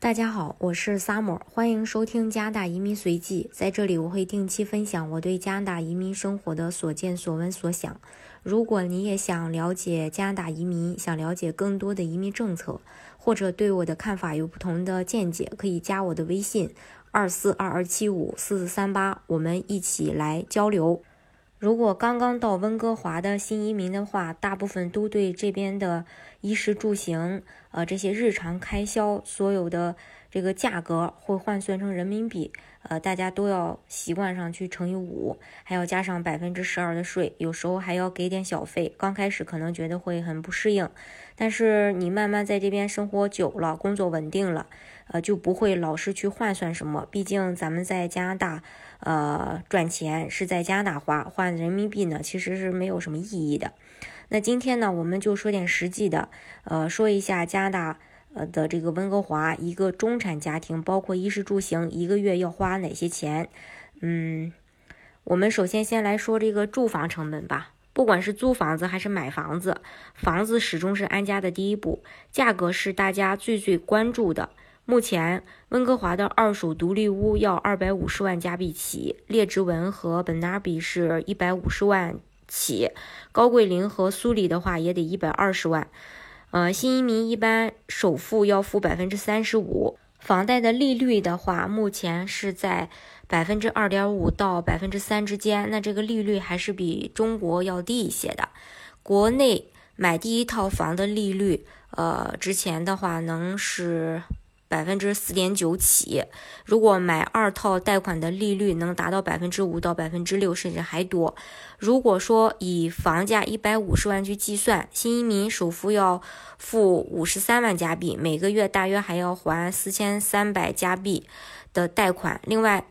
大家好，我是萨摩，欢迎收听加拿大移民随记。在这里我会定期分享我对加拿大移民生活的所见所闻所想。如果你也想了解加拿大移民，想了解更多的移民政策，或者对我的看法有不同的见解，可以加我的微信2422754438，我们一起来交流。如果刚刚到温哥华的新移民的话，大部分都对这边的衣食住行这些日常开销所有的这个价格会换算成人民币，大家都要习惯上去乘以5，还要加上12%的税，有时候还要给点小费。刚开始可能觉得会很不适应，但是你慢慢在这边生活久了，工作稳定了，就不会老是去换算什么。毕竟咱们在加拿大赚钱是在加拿大花，换人民币呢其实是没有什么意义的。那今天呢，我们就说点实际的，说一下加拿大的这个温哥华，一个中产家庭包括衣食住行一个月要花哪些钱。我们首先先来说这个住房成本吧。不管是租房子还是买房子，房子始终是安家的第一步，价格是大家最关注的。目前温哥华的二手独立屋要250万加币起，列治文和本纳比是150万起，高桂林和苏里的话也得120万。新移民一般首付要付 35%， 房贷的利率的话目前是在 2.5% 到 3% 之间，那这个利率还是比中国要低一些的。国内买第一套房的利率之前的话能是 4.9% 起，如果买二套贷款的利率能达到 5% 到 6% 甚至还多。如果说以房价150万去计算，新移民首付要付53万加币，每个月大约还要还4300加币的贷款。另外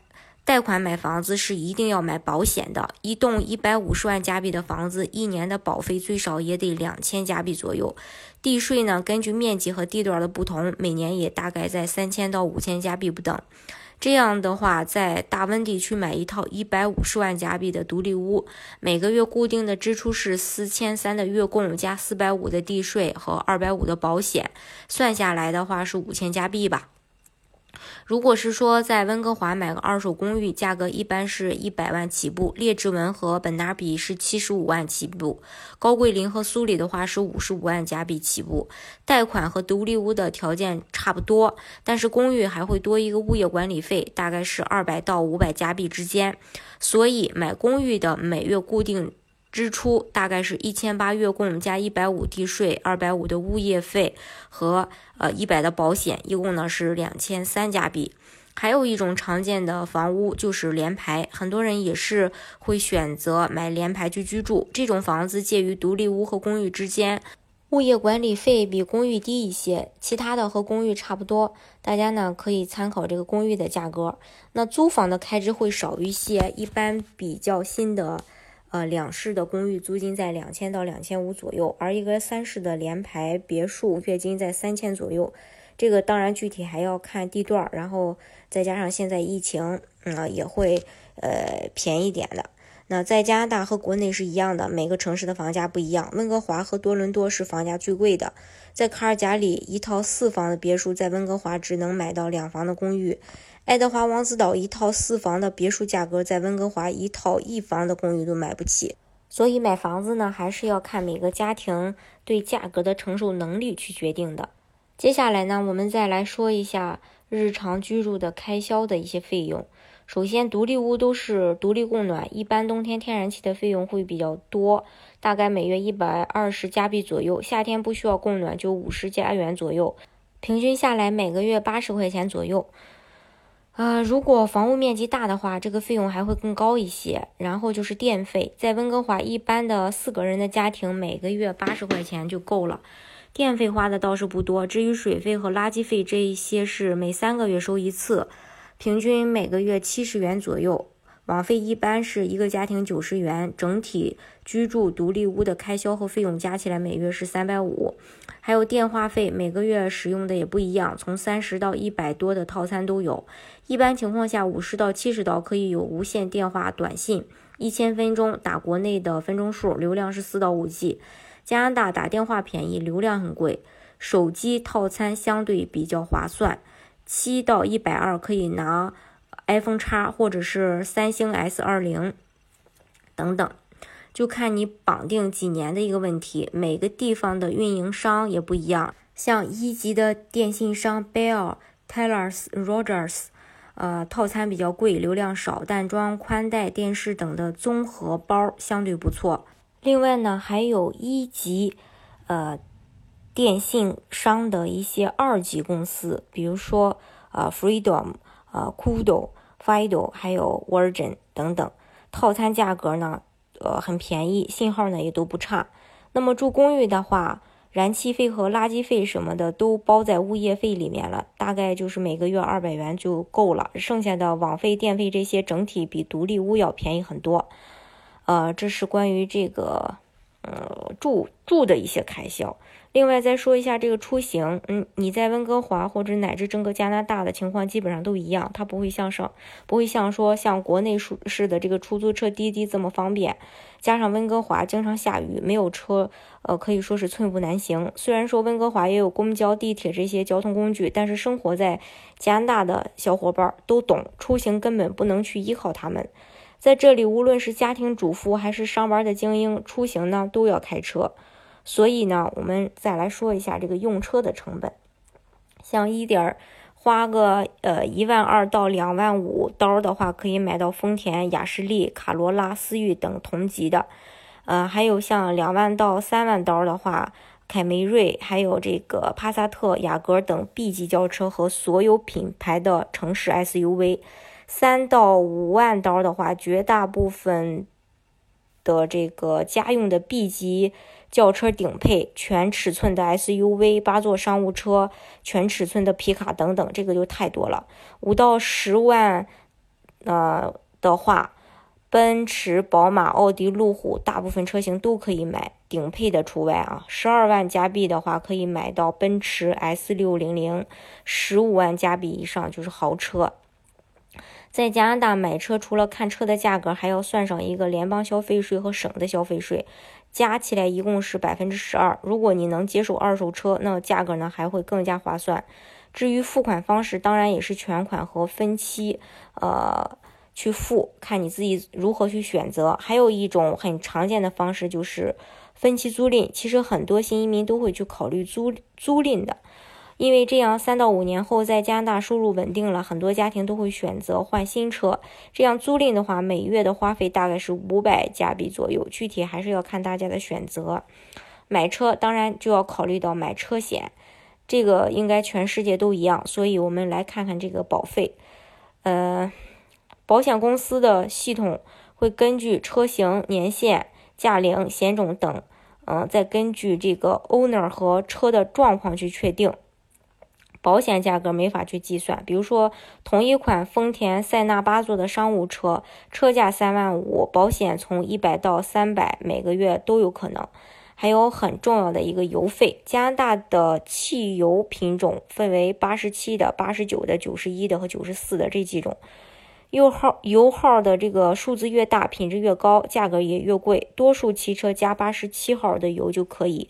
贷款买房子是一定要买保险的，一栋150万加币的房子，一年的保费最少也得2000加币左右。地税呢，根据面积和地段的不同，每年也大概在3000到5000加币不等。这样的话，在大温地区买一套150万加币的独立屋，每个月固定的支出是4300的月供加450的地税和250的保险，算下来的话是5000加币吧。如果是说在温哥华买个二手公寓，价格一般是100万起步，列治文和本纳比是75万起步，高桂林和苏里的话是55万加币起步。贷款和独立屋的条件差不多，但是公寓还会多一个物业管理费，大概是200到500加币之间，所以买公寓的每月固定支出大概是1800月供加150地税、250的物业费和100的保险，一共呢是2300加币。还有一种常见的房屋就是联排，很多人也是会选择买联排去居住。这种房子介于独立屋和公寓之间，物业管理费比公寓低一些，其他的和公寓差不多。大家呢可以参考这个公寓的价格。那租房的开支会少一些，一般比较新的两室的公寓租金在2000到2500左右，而一个三室的联排别墅月金在3000左右。这个当然具体还要看地段，然后再加上现在疫情也会便宜点的。那在加拿大和国内是一样的，每个城市的房价不一样，温哥华和多伦多是房价最贵的。在卡尔加里，一套4房的别墅在温哥华只能买到2房的公寓。爱德华王子岛一套4房的别墅价格在温哥华一套1房的公寓都买不起。所以买房子呢，还是要看每个家庭对价格的承受能力去决定的。接下来呢，我们再来说一下日常居住的开销的一些费用。首先独立屋都是独立供暖，一般冬天天然气的费用会比较多，大概每月120加币左右，夏天不需要供暖就50加元左右，平均下来每个月80块钱左右。如果房屋面积大的话，这个费用还会更高一些。然后就是电费，在温哥华一般的4个人的家庭每个月80块钱就够了，电费花的倒是不多。至于水费和垃圾费，这一些是每3个月收一次，平均每个月70元左右。网费一般是一个家庭90元，整体居住独立屋的开销和费用加起来每月是350。还有电话费，每个月使用的也不一样，从30到100多的套餐都有。一般情况下50到70刀可以有无线电话短信，1000分钟打国内的分钟数，流量是4到 5G。 加拿大打电话便宜，流量很贵，手机套餐相对比较划算。7到120可以拿 iPhone X 或者是三星 S20 等等，就看你绑定几年的一个问题，每个地方的运营商也不一样，像一级的电信商 Bell、Telus、Rogers，套餐比较贵，流量少，但装宽带、电视等的综合包相对不错。另外呢，还有一级电信商的一些二级公司，比如说Freedom、Kudo、Fido， 还有 Virgin 等等，套餐价格呢很便宜，信号呢也都不差。那么住公寓的话，燃气费和垃圾费什么的都包在物业费里面了，大概就是每个月200元就够了，剩下的网费、电费这些整体比独立屋要便宜很多。这是关于这个住的一些开销。另外再说一下这个出行，你在温哥华或者乃至整个加拿大的情况基本上都一样，它不会像国内式的这个出租车、滴滴这么方便，加上温哥华经常下雨，没有车可以说是寸步难行。虽然说温哥华也有公交、地铁这些交通工具，但是生活在加拿大的小伙伴都懂，出行根本不能去依靠他们。在这里，无论是家庭主妇还是上班的精英，出行呢都要开车。所以呢，我们再来说一下这个用车的成本，像1万2到2万5刀的话，可以买到丰田、雅士利、卡罗拉、思域等同级的，还有像2万到3万刀的话，凯美瑞，还有这个帕萨特、雅阁等 B 级轿车和所有品牌的城市 SUV。3到5万刀的话，绝大部分的这个家用的 B 级轿车顶配，全尺寸的 SUV、8座商务车、全尺寸的皮卡等等，这个就太多了。5到10万，的话，奔驰、宝马、奥迪、路虎大部分车型都可以买，顶配的除外啊。12万加币的话，可以买到奔驰 S600， 15万加币以上就是豪车。在加拿大买车，除了看车的价格，还要算上一个联邦消费税和省的消费税，加起来一共是 12%。 如果你能接受二手车，那价格呢还会更加划算。至于付款方式，当然也是全款和分期去付，看你自己如何去选择。还有一种很常见的方式就是分期租赁，其实很多新移民都会去考虑租赁的，因为这样3到5年后在加拿大收入稳定了，很多家庭都会选择换新车。这样租赁的话，每月的花费大概是500加币左右，具体还是要看大家的选择。买车当然就要考虑到买车险，这个应该全世界都一样，所以我们来看看这个保费。保险公司的系统会根据车型、年限、驾龄、险种等，再根据这个 owner 和车的状况去确定。保险价格没法去计算，比如说同一款丰田塞纳8座的商务车，车价3万5，保险从100到300，每个月都有可能。还有很重要的一个油费，加拿大的汽油品种分为87的、89的、91的和94的这几种。油耗的这个数字越大，品质越高，价格也越贵，多数汽车加87号的油就可以。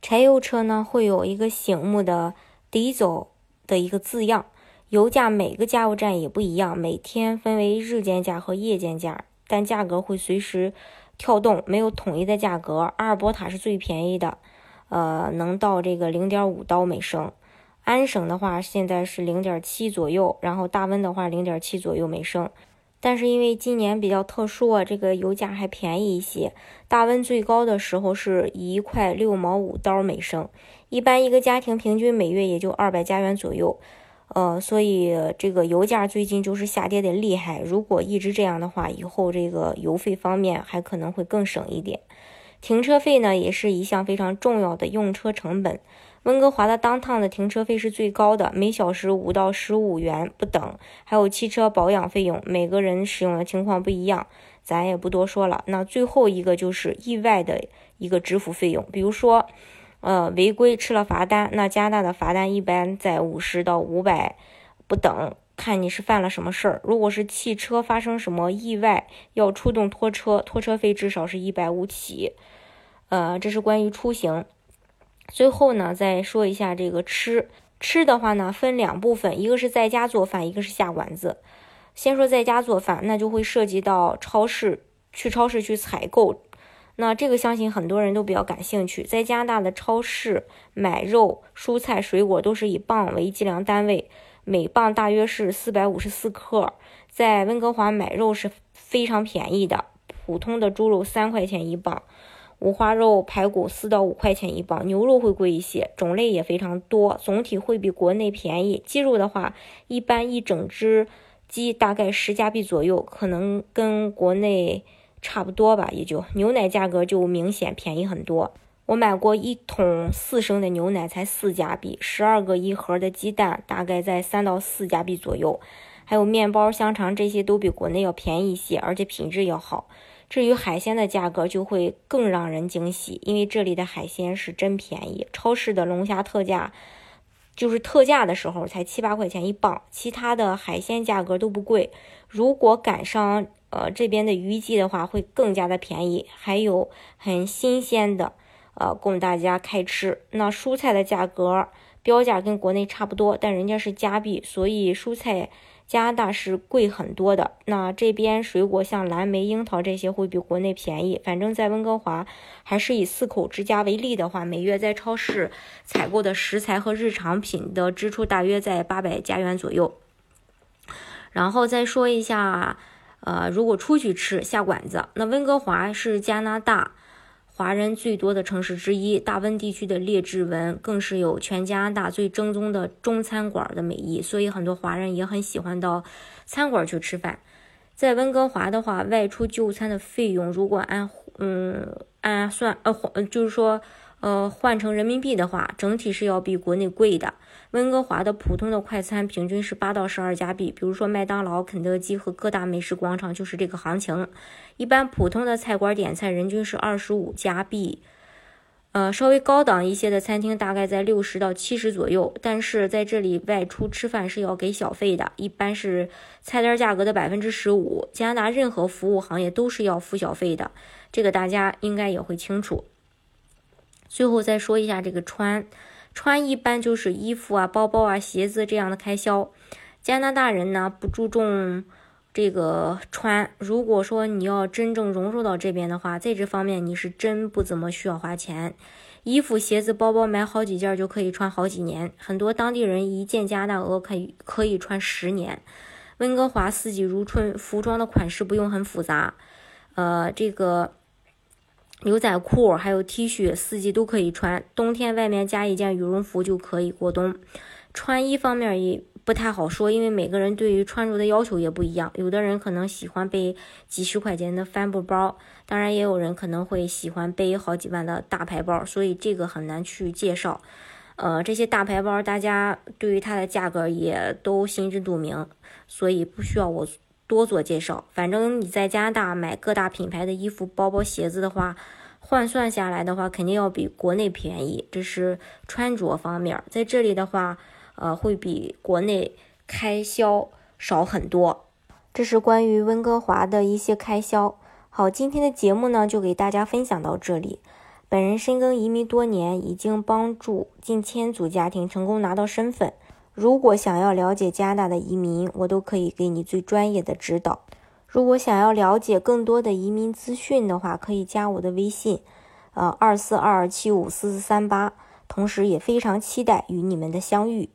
柴油车呢会有一个醒目的Diesel 的一个字样，油价每个加油站也不一样，每天分为日间价和夜间价，但价格会随时跳动，没有统一的价格。阿尔伯塔是最便宜的，能到这个 0.5 刀每升。安省的话现在是 0.7 左右，然后大温的话 0.7 左右每升。但是因为今年比较特殊啊，这个油价还便宜一些，大温最高的时候是1.65刀每升，一般一个家庭平均每月也就200加元左右，所以这个油价最近就是下跌的厉害。如果一直这样的话，以后这个油费方面还可能会更省一点。停车费呢也是一项非常重要的用车成本。温哥华的downtown的停车费是最高的，每小时5到15元不等，还有汽车保养费用，每个人使用的情况不一样，咱也不多说了。那最后一个就是意外的一个支付费用，比如说违规吃了罚单，那加拿大的罚单一般在50到500不等，看你是犯了什么事儿。如果是汽车发生什么意外，要出动拖车，拖车费至少是150起。这是关于出行。最后呢，再说一下这个吃。吃的话呢，分两部分，一个是在家做饭，一个是下馆子。先说在家做饭，那就会涉及到去超市去采购。那这个相信很多人都比较感兴趣。在加拿大的超市买肉、蔬菜、水果都是以磅为计量单位，每磅大约是454克。在温哥华买肉是非常便宜的，普通的猪肉3块钱一磅，五花肉、排骨4到5块钱一磅，牛肉会贵一些，种类也非常多，总体会比国内便宜。鸡肉的话，一般一整只鸡大概10加币左右，可能跟国内差不多吧，也就牛奶价格就明显便宜很多。我买过一桶4升的牛奶才4加币，12个一盒的鸡蛋大概在3到4加币左右，还有面包、香肠这些都比国内要便宜一些，而且品质要好。至于海鲜的价格就会更让人惊喜，因为这里的海鲜是真便宜，超市的龙虾特价就是特价的时候才7、8块钱一磅，其他的海鲜价格都不贵。如果赶上这边的渔季的话，会更加的便宜，还有很新鲜的供大家开吃。那蔬菜的价格标价跟国内差不多，但人家是加币，所以蔬菜加拿大是贵很多的。那这边水果像蓝莓、樱桃这些会比国内便宜。反正在温哥华，还是以4口之家为例的话，每月在超市采购的食材和日常品的支出大约在800加元左右。然后再说一下如果出去吃，下馆子。那温哥华是加拿大华人最多的城市之一，大温地区的列治文更是有全加拿大最正宗的中餐馆的美意，所以很多华人也很喜欢到餐馆去吃饭。在温哥华的话，外出就餐的费用如果换成人民币的话，整体是要比国内贵的。温哥华的普通的快餐平均是8到12加币，比如说麦当劳、肯德基和各大美食广场就是这个行情。一般普通的菜馆点菜人均是25加币，稍微高档一些的餐厅大概在60到70左右。但是在这里外出吃饭是要给小费的，一般是菜单价格的15%。加拿大任何服务行业都是要付小费的，这个大家应该也会清楚。最后再说一下这个穿一般就是衣服啊、包包啊、鞋子这样的开销。加拿大人呢不注重这个穿，如果说你要真正融入到这边的话，在这方面你是真不怎么需要花钱。衣服、鞋子、包包买好几件就可以穿好几年，很多当地人一件加拿大鹅可以穿10年。温哥华四季如春，服装的款式不用很复杂，这个牛仔裤还有 T 恤四季都可以穿，冬天外面加一件羽绒服就可以过冬。穿衣方面也不太好说，因为每个人对于穿着的要求也不一样，有的人可能喜欢背几十块钱的帆布包，当然也有人可能会喜欢背好几万的大牌包，所以这个很难去介绍。这些大牌包大家对于它的价格也都心知肚明，所以不需要我多做介绍。反正你在加拿大买各大品牌的衣服、包包、鞋子的话，换算下来的话肯定要比国内便宜，这是穿着方面。在这里的话会比国内开销少很多。这是关于温哥华的一些开销。好，今天的节目呢就给大家分享到这里。本人深耕移民多年，已经帮助近1000组家庭成功拿到身份。如果想要了解加拿大的移民，我都可以给你最专业的指导。如果想要了解更多的移民资讯的话，可以加我的微信，2422754438。同时也非常期待与你们的相遇。